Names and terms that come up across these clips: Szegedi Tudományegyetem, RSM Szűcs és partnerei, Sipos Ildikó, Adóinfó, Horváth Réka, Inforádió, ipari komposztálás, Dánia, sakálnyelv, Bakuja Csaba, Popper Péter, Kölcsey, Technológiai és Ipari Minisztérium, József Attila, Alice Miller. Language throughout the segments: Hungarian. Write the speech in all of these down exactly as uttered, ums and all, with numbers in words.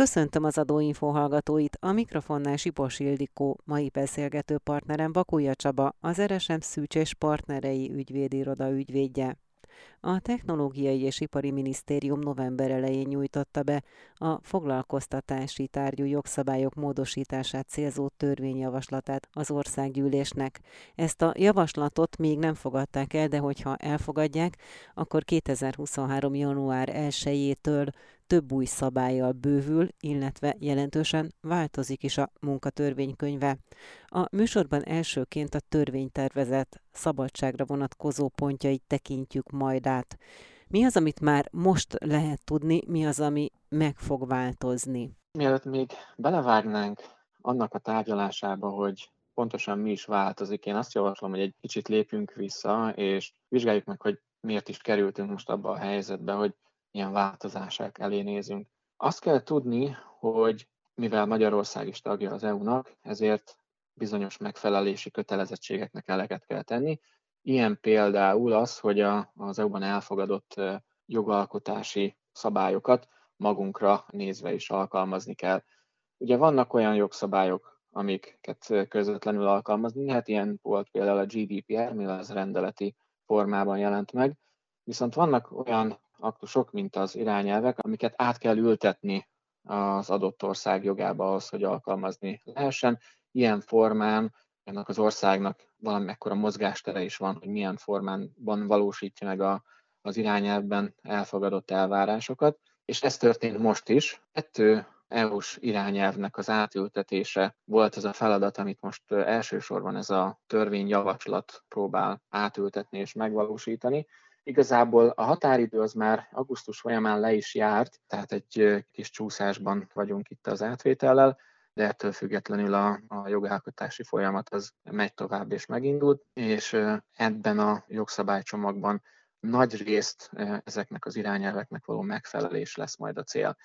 Köszöntöm az Adóinfó hallgatóit, a mikrofonnál Sipos Ildikó, mai beszélgető partnerem Bakuja Csaba, az er es em Szűcs és partnerei ügyvédiroda ügyvédje. A Technológiai és Ipari Minisztérium november elején nyújtotta be a foglalkoztatási tárgyú jogszabályok módosítását célzó törvényjavaslatát az országgyűlésnek. Ezt a javaslatot még nem fogadták el, de hogyha elfogadják, akkor kétezer-huszonhárom január elsejétől több új szabállyal bővül, illetve jelentősen változik is a munkatörvénykönyve. A műsorban elsőként a törvénytervezet szabadságra vonatkozó pontjait tekintjük majd át. Mi az, amit már most lehet tudni, mi az, ami meg fog változni? Mielőtt még belevágnánk annak a tárgyalásába, hogy pontosan mi is változik, én azt javaslom, hogy egy kicsit lépjünk vissza, és vizsgáljuk meg, hogy miért is kerültünk most abba a helyzetbe, hogy ilyen változások elé nézünk. Azt kell tudni, hogy mivel Magyarország is tagja az é u-nak, ezért bizonyos megfelelési kötelezettségeknek eleget kell tenni. Ilyen például az, hogy a, az é u-ban elfogadott jogalkotási szabályokat magunkra nézve is alkalmazni kell. Ugye vannak olyan jogszabályok, amiket közvetlenül alkalmazni lehet, ilyen volt például a gé dé pé er, mivel ez rendeleti formában jelent meg, viszont vannak olyan aktusok, mint az irányelvek, amiket át kell ültetni az adott ország jogába ahhoz, hogy alkalmazni lehessen. Ilyen formán ennek az országnak valamekkora mozgástere is van, hogy milyen formában valósítja meg a, az irányelvben elfogadott elvárásokat, és ez történt most is. Kettő é u-s irányelvnek az átültetése volt az a feladat, amit most elsősorban ez a törvényjavaslat próbál átültetni és megvalósítani. Igazából a határidő az már augusztus folyamán le is járt, tehát egy kis csúszásban vagyunk itt az átvétellel, de ettől függetlenül a, a jogalkotási folyamat az megy tovább és megindult, és ebben a jogszabálycsomagban nagy részt ezeknek az irányelveknek való megfelelés lesz majd a cél.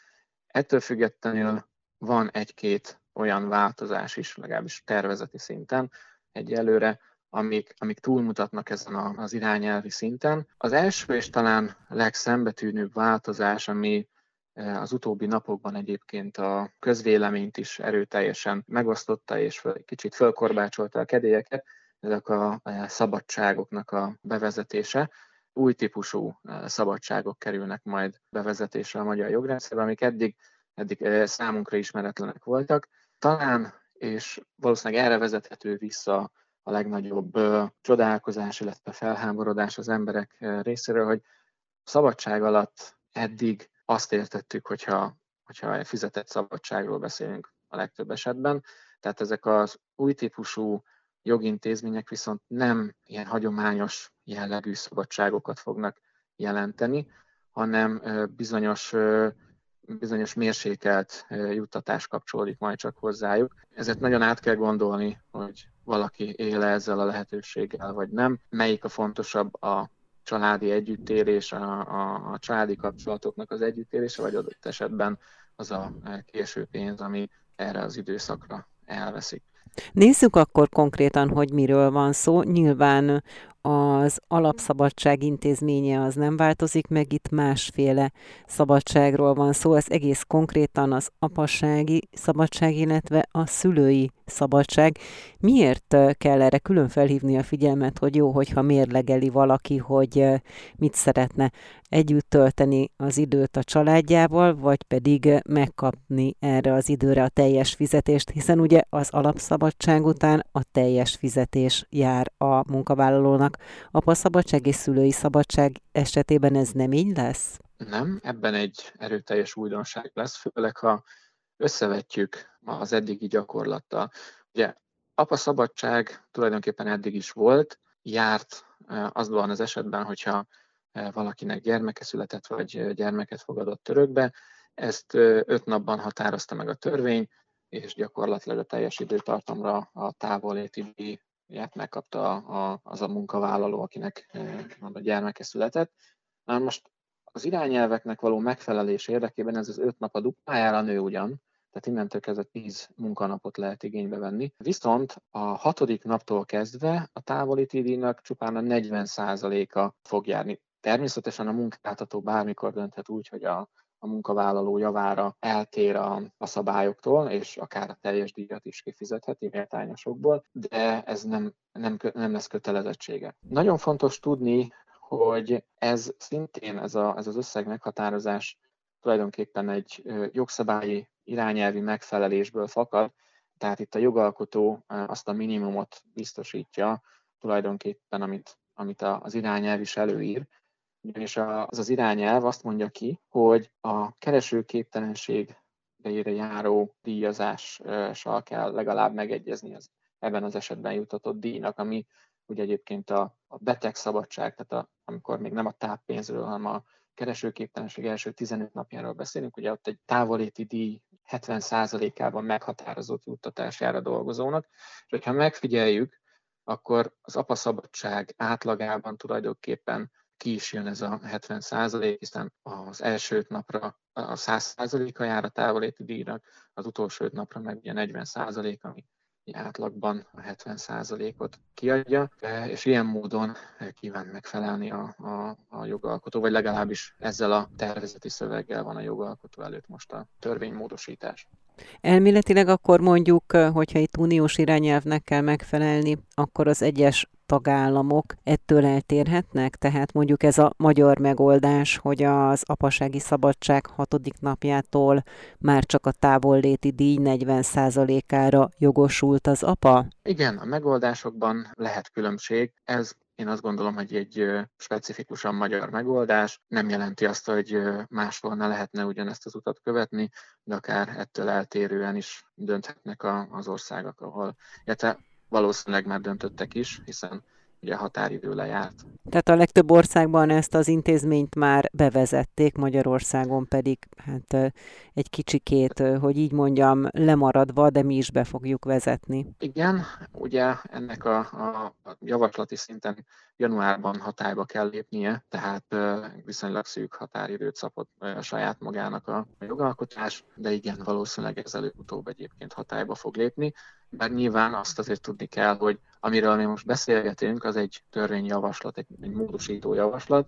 Ettől függetlenül van egy-két olyan változás is, legalábbis tervezeti szinten egyelőre, Amik, amik túlmutatnak ezen az irányelvi szinten. Az első és talán legszembetűnőbb változás, ami az utóbbi napokban egyébként a közvéleményt is erőteljesen megosztotta, és föl, kicsit fölkorbácsolta a kedélyeket, ezek a szabadságoknak a bevezetése. Új típusú szabadságok kerülnek majd bevezetésre a magyar jogrendszerbe, amik eddig, eddig számunkra ismeretlenek voltak. Talán, és valószínűleg erre vezethető vissza a legnagyobb ö, csodálkozás, illetve felháborodás az emberek ö, részéről, hogy szabadság alatt eddig azt értettük, hogyha, hogyha fizetett szabadságról beszélünk a legtöbb esetben. Tehát ezek az új típusú jogintézmények viszont nem ilyen hagyományos jellegű szabadságokat fognak jelenteni, hanem ö, bizonyos ö, bizonyos mérsékelt juttatás kapcsolódik majd csak hozzájuk. Ezért nagyon át kell gondolni, hogy valaki éle ezzel a lehetőséggel, vagy nem. Melyik a fontosabb, a családi együttélés, a, a, a családi kapcsolatoknak az együttélése, vagy adott esetben az a késő pénz, ami erre az időszakra elveszik. Nézzük akkor konkrétan, hogy miről van szó. Nyilván az alapszabadság intézménye az nem változik, meg itt másféle szabadságról van szó. Ez egész konkrétan az apasági szabadság, illetve a szülői szabadság. Miért kell erre külön felhívni a figyelmet, hogy jó, hogyha mérlegeli valaki, hogy mit szeretne együtt tölteni az időt a családjával, vagy pedig megkapni erre az időre a teljes fizetést, hiszen ugye az alapszabadság után a teljes fizetés jár a munkavállalónak. Apaszabadság és szülői szabadság esetében ez nem így lesz? Nem, ebben egy erőteljes újdonság lesz, főleg ha összevetjük az eddigi gyakorlattal. Ugye apaszabadság tulajdonképpen eddig is volt, járt azban az esetben, hogyha valakinek gyermeke született, vagy gyermeket fogadott örökbe, ezt öt napban határozta meg a törvény, és gyakorlatilag a teljes időtartamra a távolléti ilyet megkapta a, az a munkavállaló, akinek a gyermeke született. Na most az irányelveknek való megfelelés érdekében ez az öt nap a duplájára nő ugyan, tehát innentől kezdve tíz munkanapot lehet igénybe venni. Viszont a hatodik naptól kezdve a távolléti díjnak csupán a negyven százaléka fog járni. Természetesen a munkáltató bármikor dönthet úgy, hogy a, a munkavállaló javára eltér a, a szabályoktól, és akár a teljes díjat is kifizetheti méltányosokból, de ez nem, nem, nem lesz kötelezettsége. Nagyon fontos tudni, hogy ez szintén, ez, a, ez az összeg meghatározás tulajdonképpen egy jogszabályi irányelvi megfelelésből fakad, tehát itt a jogalkotó azt a minimumot biztosítja tulajdonképpen, amit, amit az irányelv is előír. Ugyanis az az irányelv azt mondja ki, hogy a keresőképtelenség idejére járó díjazással kell legalább megegyezni az ebben az esetben jutatott díjnak, ami ugye egyébként a, a betegszabadság, tehát a, amikor még nem a táppénzről, hanem a keresőképtelenség első tizenöt napjáról beszélünk, ugye ott egy távoléti díj hetven százalékában meghatározott juttatásjára dolgozónak, és ha megfigyeljük, akkor az apaszabadság átlagában tulajdonképpen ki is jön ez a hetven százalék, hiszen az első öt napra a száz százaléka jár a távoléti díjnak, az utolsó öt napra meg ugye negyven százalék, ami átlagban a hetven százalékot kiadja, és ilyen módon kíván megfelelni a, a, a jogalkotó, vagy legalábbis ezzel a tervezeti szöveggel van a jogalkotó előtt most a törvénymódosítás. Elméletileg akkor mondjuk, hogyha itt uniós irányelvnek kell megfelelni, akkor az egyes tagállamok ettől eltérhetnek? Tehát mondjuk ez a magyar megoldás, hogy az apasági szabadság hatodik napjától már csak a távolléti díj negyven százalékára jogosult az apa? Igen, a megoldásokban lehet különbség. Ez én azt gondolom, hogy egy specifikusan magyar megoldás. Nem jelenti azt, hogy máshol ne lehetne ugyanezt az utat követni, de akár ettől eltérően is dönthetnek az országok, ahol... Ja, valószínűleg már döntöttek is, hiszen ugye határidő lejárt. Tehát a legtöbb országban ezt az intézményt már bevezették, Magyarországon pedig hát egy kicsikét, hogy így mondjam, lemaradva, de mi is be fogjuk vezetni. Igen, ugye ennek a, a javaslati szinten januárban hatályba kell lépnie, tehát viszonylag szűk határidőt szabott saját magának a jogalkotás, de igen, valószínűleg ez előbb-utóbb egyébként hatályba fog lépni. Bár nyilván azt azért tudni kell, hogy amiről mi most beszélgetünk, az egy törvényjavaslat, egy, egy módosító javaslat.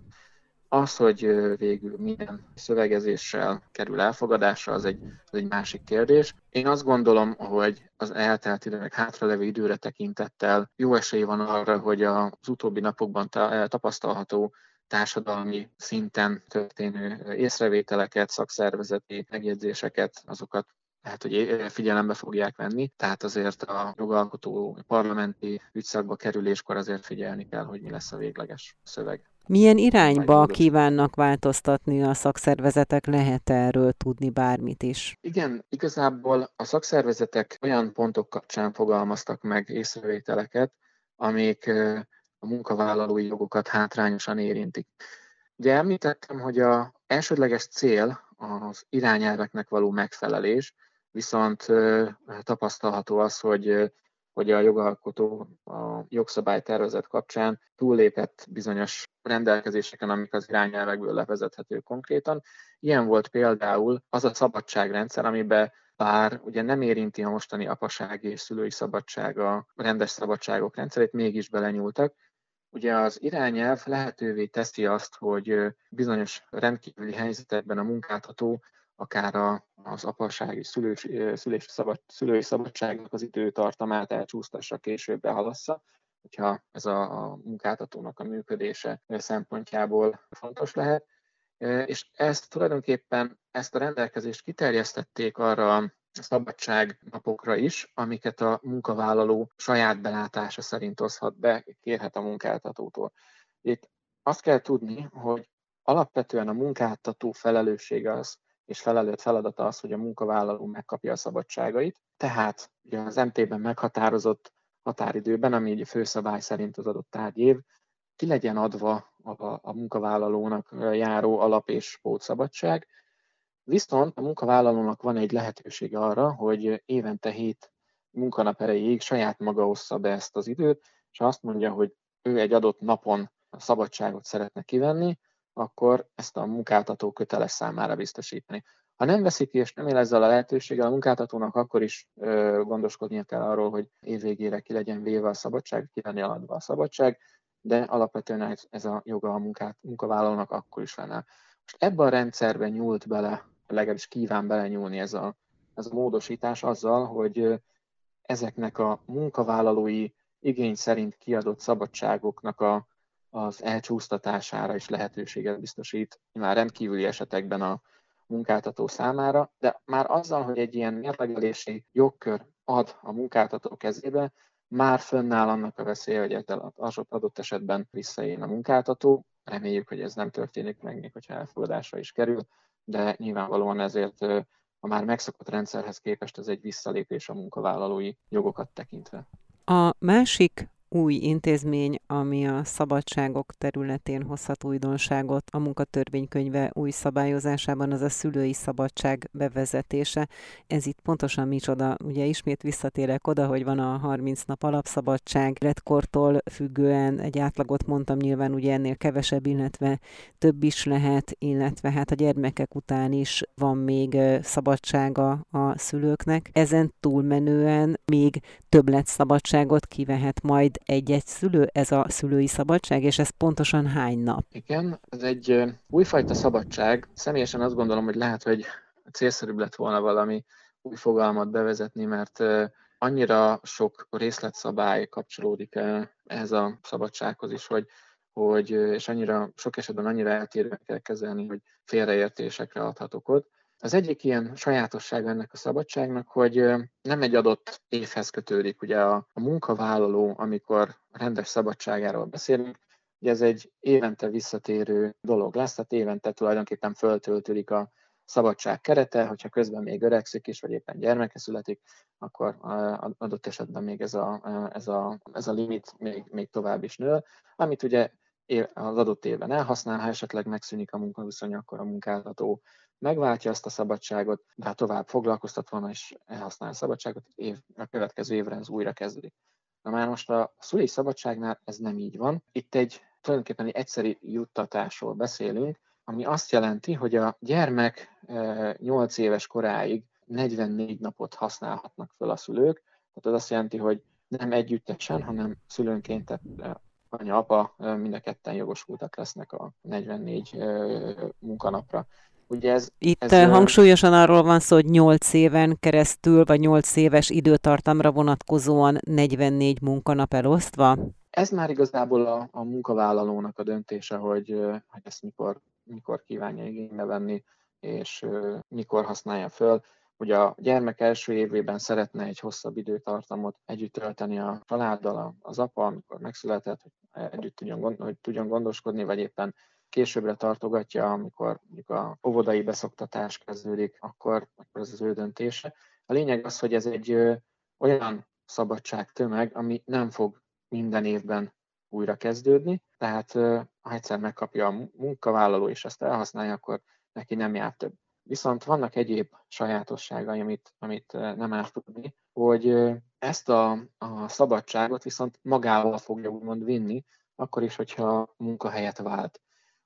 Az, hogy végül milyen szövegezéssel kerül elfogadásra, az egy, az egy másik kérdés. Én azt gondolom, hogy az eltelt időnek hátralevő időre tekintettel jó esély van arra, hogy az utóbbi napokban tapasztalható társadalmi szinten történő észrevételeket, szakszervezeti megjegyzéseket, azokat tehát, hogy figyelembe fogják venni, tehát azért a jogalkotó parlamenti ügyszakba kerüléskor azért figyelni kell, hogy mi lesz a végleges szöveg. Milyen irányba kívánnak változtatni a szakszervezetek? Lehet erről tudni bármit is? Igen, igazából a szakszervezetek olyan pontok kapcsán fogalmaztak meg észrevételeket, amik a munkavállalói jogokat hátrányosan érintik. Ugye említettem, hogy az elsődleges cél az irányelveknek való megfelelés, viszont tapasztalható az, hogy, hogy a jogalkotó a jogszabálytervezet kapcsán túllépett bizonyos rendelkezéseken, amik az irányelvekből levezethető konkrétan. Ilyen volt például az a szabadságrendszer, amiben bár ugye nem érinti a mostani apasági és szülői szabadság a rendes szabadságok rendszerét, mégis belenyúltak. Ugye az irányelv lehetővé teszi azt, hogy bizonyos rendkívüli helyzetekben a munkáltató akár az apasági szülős, szülés, szabad, szülői szabadságnak az időtartamát elcsúsztassa, később behalassza, hogyha ez a munkáltatónak a működése szempontjából fontos lehet. És ezt tulajdonképpen, ezt a rendelkezést kiterjesztették arra a szabadságnapokra is, amiket a munkavállaló saját belátása szerint oszhat be, kérhet a munkáltatótól. Itt azt kell tudni, hogy alapvetően a munkáltató felelőssége az, és felelőtt feladata az, hogy a munkavállaló megkapja a szabadságait. Tehát ugye az em té-ben meghatározott határidőben, ami főszabály szerint az adott tárgyév, ki legyen adva a, a munkavállalónak járó alap- és pótszabadság. Viszont a munkavállalónak van egy lehetősége arra, hogy évente hét munkanap erejéig saját maga ossza be ezt az időt, és azt mondja, hogy ő egy adott napon szabadságot szeretne kivenni, akkor ezt a munkáltató köteles számára biztosítani. Ha nem veszi ki és nem él ezzel a lehetőséggel, a munkáltatónak akkor is gondoskodnia kell arról, hogy évvégére ki legyen véve a szabadság, ki legyen adva a szabadság, de alapvetően ez a joga a munkát, munkavállalónak akkor is fennáll. Most ebben a rendszerben nyúlt bele legalábbis kíván belenyúlni ez a, ez a módosítás azzal, hogy ezeknek a munkavállalói igény szerint kiadott szabadságoknak a, az elcsúsztatására is lehetőséget biztosít már rendkívüli esetekben a munkáltató számára, de már azzal, hogy egy ilyen mérlegelési jogkör ad a munkáltató kezébe, már fönnáll annak a veszélye, hogy az adott esetben visszaéljen a munkáltató. Reméljük, hogy ez nem történik meg, még hogyha elfogadásra is kerül, de nyilvánvalóan ezért a már megszokott rendszerhez képest ez egy visszalépés a munkavállalói jogokat tekintve. A másik új intézmény, ami a szabadságok területén hozhat újdonságot a munkatörvénykönyve új szabályozásában, az a szülői szabadság bevezetése. Ez itt pontosan micsoda? Ugye ismét visszatérek oda, hogy van a harminc nap alapszabadság, életkortól függően egy átlagot mondtam, nyilván ugye ennél kevesebb, illetve több is lehet, illetve hát a gyermekek után is van még szabadsága a szülőknek. Ezen túlmenően még többletszabadságot kivehet majd egy-egy szülő, ez a szülői szabadság, és ez pontosan hány nap? Igen, ez egy újfajta szabadság. Személyesen azt gondolom, hogy lehet, hogy célszerűbb lett volna valami új fogalmat bevezetni, mert annyira sok részletszabály kapcsolódik ehhez a szabadsághoz is, hogy, hogy és annyira, sok esetben annyira eltérően kell kezelni, hogy félreértésekre adhat okot. Az egyik ilyen sajátosság ennek a szabadságnak, hogy nem egy adott évhez kötődik. Ugye a, a munkavállaló, amikor rendes szabadságáról beszélünk, ugye ez egy évente visszatérő dolog lesz, tehát évente tulajdonképpen föltöltődik a szabadság kerete, hogyha közben még öregszik is, vagy éppen gyermeke születik, akkor adott esetben még ez a, ez a, ez a limit még, még tovább is nő, amit ugye az adott évben elhasznál, ha esetleg megszűnik a munkaviszony, akkor a munkáltató megváltja azt a szabadságot, de ha tovább foglalkoztat volna és elhasználja a szabadságot, év, a következő évre ez újra kezdődik. Na már most a szülői szabadságnál ez nem így van. Itt egy tulajdonképpen egy egyszeri juttatásról beszélünk, ami azt jelenti, hogy a gyermek nyolc éves koráig negyvennégy napot használhatnak fel a szülők. Tehát az azt jelenti, hogy nem együttesen, hanem szülőnként, tehát anya, apa, mind a ketten jogosultak lesznek a negyvennégy munkanapra. Ugye ez, Itt ez, hangsúlyosan arról van szó, hogy nyolc éven keresztül, vagy nyolc éves időtartamra vonatkozóan negyvennégy munkanap elosztva? Ez már igazából a, a munkavállalónak a döntése, hogy, hogy ezt mikor, mikor kívánja igénybe venni, és mikor használja föl. Ugye a gyermek első évében szeretne egy hosszabb időtartamot együtt tölteni a családdal, az apa, amikor megszületett, hogy együtt tudjon, hogy tudjon gondoskodni, vagy éppen későbbre tartogatja, amikor a óvodai beszoktatás kezdődik, akkor, akkor ez az ő döntése. A lényeg az, hogy ez egy ö, olyan szabadságtömeg, ami nem fog minden évben újra kezdődni, tehát ö, ha egyszer megkapja a munkavállaló és ezt elhasználja, akkor neki nem jár több. Viszont vannak egyéb sajátosságai, amit, amit nem árt tudni, hogy ö, ezt a, a szabadságot viszont magával fogja úgymond vinni, akkor is, hogyha munkahelyet vált.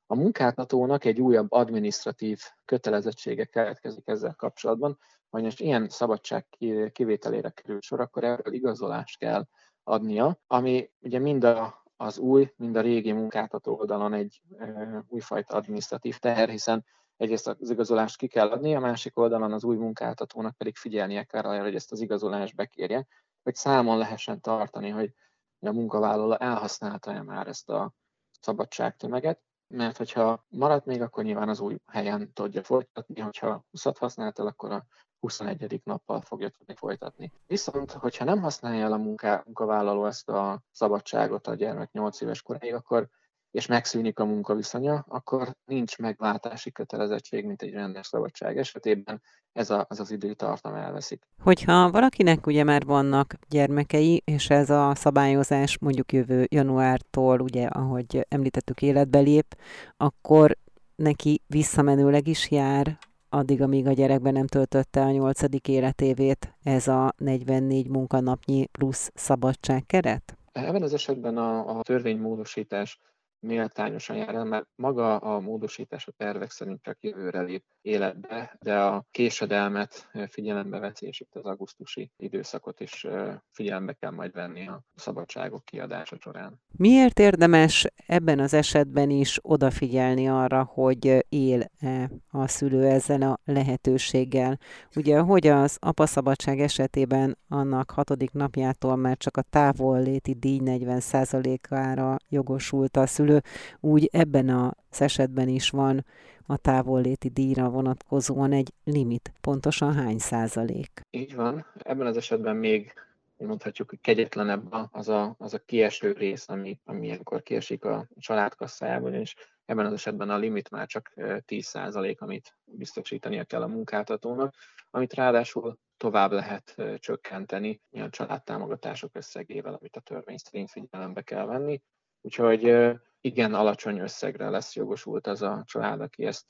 A munkáltatónak egy újabb adminisztratív kötelezettsége keletkezik ezzel kapcsolatban, vagy most ilyen szabadság kivételére kerül sor, akkor erről igazolást kell adnia, ami ugye mind a, az új, mind a régi munkáltató oldalon egy e, újfajta adminisztratív teher, hiszen egyrészt az igazolást ki kell adni, a másik oldalon az új munkáltatónak pedig figyelnie kell arra, hogy ezt az igazolást bekérje, hogy számon lehessen tartani, hogy a munkavállaló elhasználta-e már ezt a szabadságtömeget, mert hogyha maradt még, akkor nyilván az új helyen tudja folytatni, hogyha huszat használtál, akkor a huszonegyedik nappal fogja tudni folytatni. Viszont, hogyha nem használja el a munká, munkavállaló ezt a szabadságot a gyermek nyolc éves koráig, akkor, és megszűnik a munkaviszonya, akkor nincs megváltási kötelezettség, mint egy rendes szabadság esetében, ez a, az, az időtartam elveszik. Hogyha valakinek ugye már vannak gyermekei, és ez a szabályozás mondjuk jövő januártól, ugye, ahogy említettük, életbe lép, akkor neki visszamenőleg is jár, addig, amíg a gyerekben nem töltötte a nyolcadik életévét, ez a negyvennégy munkanapnyi plusz szabadságkeret? Ebben az esetben a, a törvénymódosítás méltányosan jár el, mert maga a módosítás a tervek szerint csak jövőre lép életbe, de a késedelmet figyelembe veszi, és itt az augusztusi időszakot is figyelembe kell majd venni a szabadságok kiadása során. Miért érdemes ebben az esetben is odafigyelni arra, hogy él-e a szülő ezzel a lehetőséggel? Ugye, hogy az apaszabadság esetében annak hatodik napjától már csak a távolléti díj negyven százalékára jogosult a szülő, úgy ebben az esetben is van a távolléti díjra vonatkozóan egy limit. Pontosan hány százalék? Így van. Ebben az esetben még mondhatjuk, hogy kegyetlenebb az a, az a kieső rész, ami, ami ilyenkor kiesik a családkasszájából, és ebben az esetben a limit már csak tíz százalék, amit biztosítania kell a munkáltatónak, amit ráadásul tovább lehet csökkenteni a családtámogatások összegével, amit a törvény szerint figyelembe kell venni. Úgyhogy igen, alacsony összegre lesz jogosult az a család, aki ezt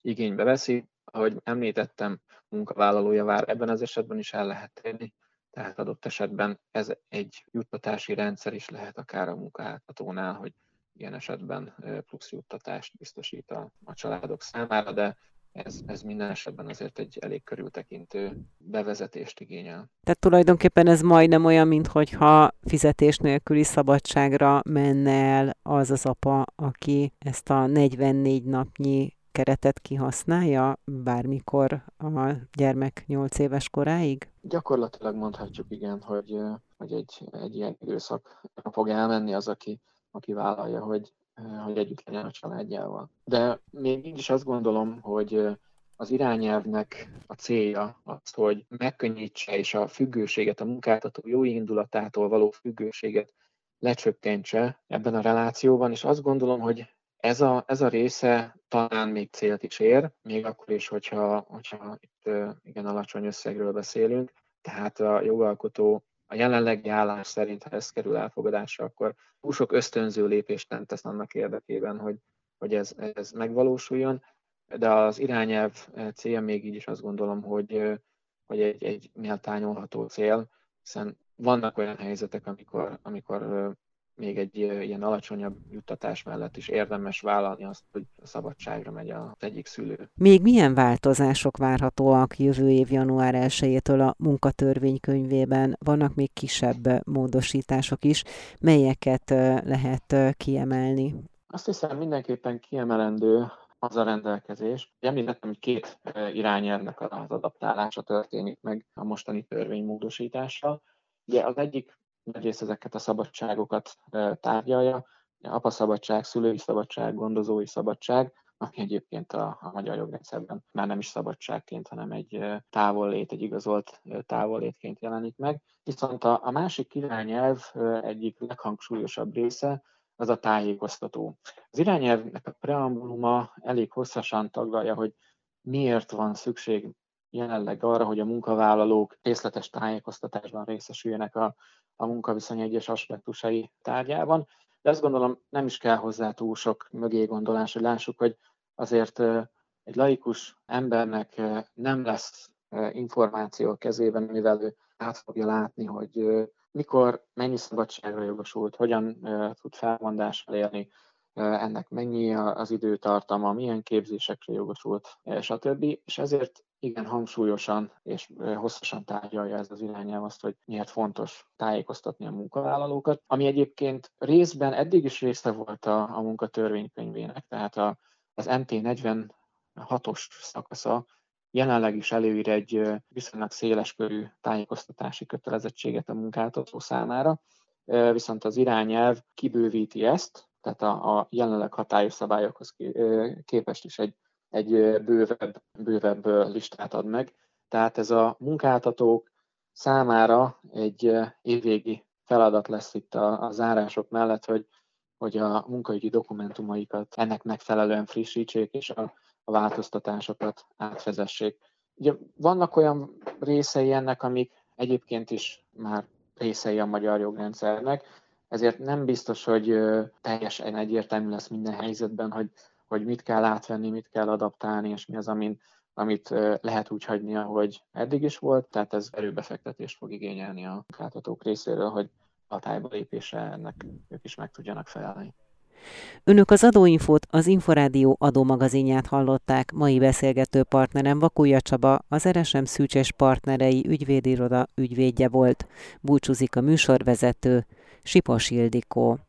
igénybe veszi. Ahogy említettem, munkavállalója vár, ebben az esetben is el lehet térni, tehát adott esetben ez egy juttatási rendszer is lehet akár a munkáltatónál, hogy ilyen esetben plusz juttatást biztosít a, a családok számára, de Ez, ez minden esetben azért egy elég körültekintő bevezetést igényel. Tehát tulajdonképpen ez majdnem olyan, minthogyha fizetés nélküli szabadságra menne el az az apa, aki ezt a negyvennégy napnyi keretet kihasználja bármikor a gyermek nyolc éves koráig? Gyakorlatilag mondhatjuk igen, hogy, hogy egy, egy ilyen időszak fog elmenni az, aki, aki vállalja, hogy hogy együtt legyen a családjával. De még így is azt gondolom, hogy az irányelvnek a célja az, hogy megkönnyítse és a függőséget, a munkáltató jó indulatától való függőséget lecsökkentse ebben a relációban, és azt gondolom, hogy ez a, ez a része talán még célt is ér, még akkor is, hogyha, hogyha itt igen alacsony összegről beszélünk, tehát a jogalkotó a jelenlegi állás szerint, ha ez kerül elfogadásra, akkor túl sok ösztönző lépést nem tesz annak érdekében, hogy, hogy ez, ez megvalósuljon, de az irányelv célja még így is azt gondolom, hogy, hogy egy, egy méltányolható cél, hiszen vannak olyan helyzetek, amikor, amikor még egy ilyen alacsonyabb juttatás mellett is érdemes vállalni azt, hogy szabadságra megy az egyik szülő. Még milyen változások várhatóak jövő év január elsejétől a munkatörvénykönyvében? Vannak még kisebb módosítások is, melyeket lehet kiemelni? Azt hiszem, mindenképpen kiemelendő az a rendelkezés. Említettem, hogy két irányelvnek az adaptálása történik meg a mostani törvénymódosítással. Ugye az egyik egyrészt ezeket a szabadságokat tárgyalja, apaszabadság, szülői szabadság, gondozói szabadság, ami egyébként a, a magyar jogrendszerben már nem is szabadságként, hanem egy távollét, egy igazolt távollétként jelenik meg. Viszont a, a másik irányelv egyik leghangsúlyosabb része az a tájékoztató. Az irányelvnek a preambuluma elég hosszasan taglalja, hogy miért van szükség jelenleg arra, hogy a munkavállalók részletes tájékoztatásban részesüljenek a a munkaviszony egyes aspektusai tárgyában, de azt gondolom, nem is kell hozzá túl sok mögé gondolás, hogy lássuk, hogy azért egy laikus embernek nem lesz információ a kezében, mivel ő át fogja látni, hogy mikor, mennyi szabadságra jogosult, hogyan tud felmondással élni, ennek mennyi az időtartama, milyen képzésekre jogosult, stb. És ezért igen hangsúlyosan és hosszasan tárgyalja ez az irányelv azt, hogy miért fontos tájékoztatni a munkavállalókat, ami egyébként részben eddig is része volt a, a munkatörvénykönyvének, tehát a, az em té negyvenhatos szakasza jelenleg is előír egy viszonylag széleskörű tájékoztatási kötelezettséget a munkáltató számára, viszont az irányelv kibővíti ezt, tehát a, a jelenleg hatályos szabályokhoz képest is egy, egy bővebb, bővebb listát ad meg. Tehát ez a munkáltatók számára egy évvégi feladat lesz itt a, a zárások mellett, hogy, hogy a munkaügyi dokumentumaikat ennek megfelelően frissítsék, és a, a változtatásokat átvezessék. Ugye vannak olyan részei ennek, amik egyébként is már részei a magyar jogrendszernek, ezért nem biztos, hogy teljesen egyértelmű lesz minden helyzetben, hogy, hogy mit kell átvenni, mit kell adaptálni, és mi az, amin, amit lehet úgy hagyni, ahogy eddig is volt. Tehát ez erőbefektetést fog igényelni a munkáltatók részéről, hogy hatályba lépésre ennek ők is meg tudjanak felelni. Önök az Adóinfót, az Inforádió adómagazinját hallották. Mai beszélgető partnerem Bakuja Csaba, az er es em Szűcs és partnerei ügyvédiroda ügyvédje volt. Búcsúzik a műsorvezető, Sipos Ildikó.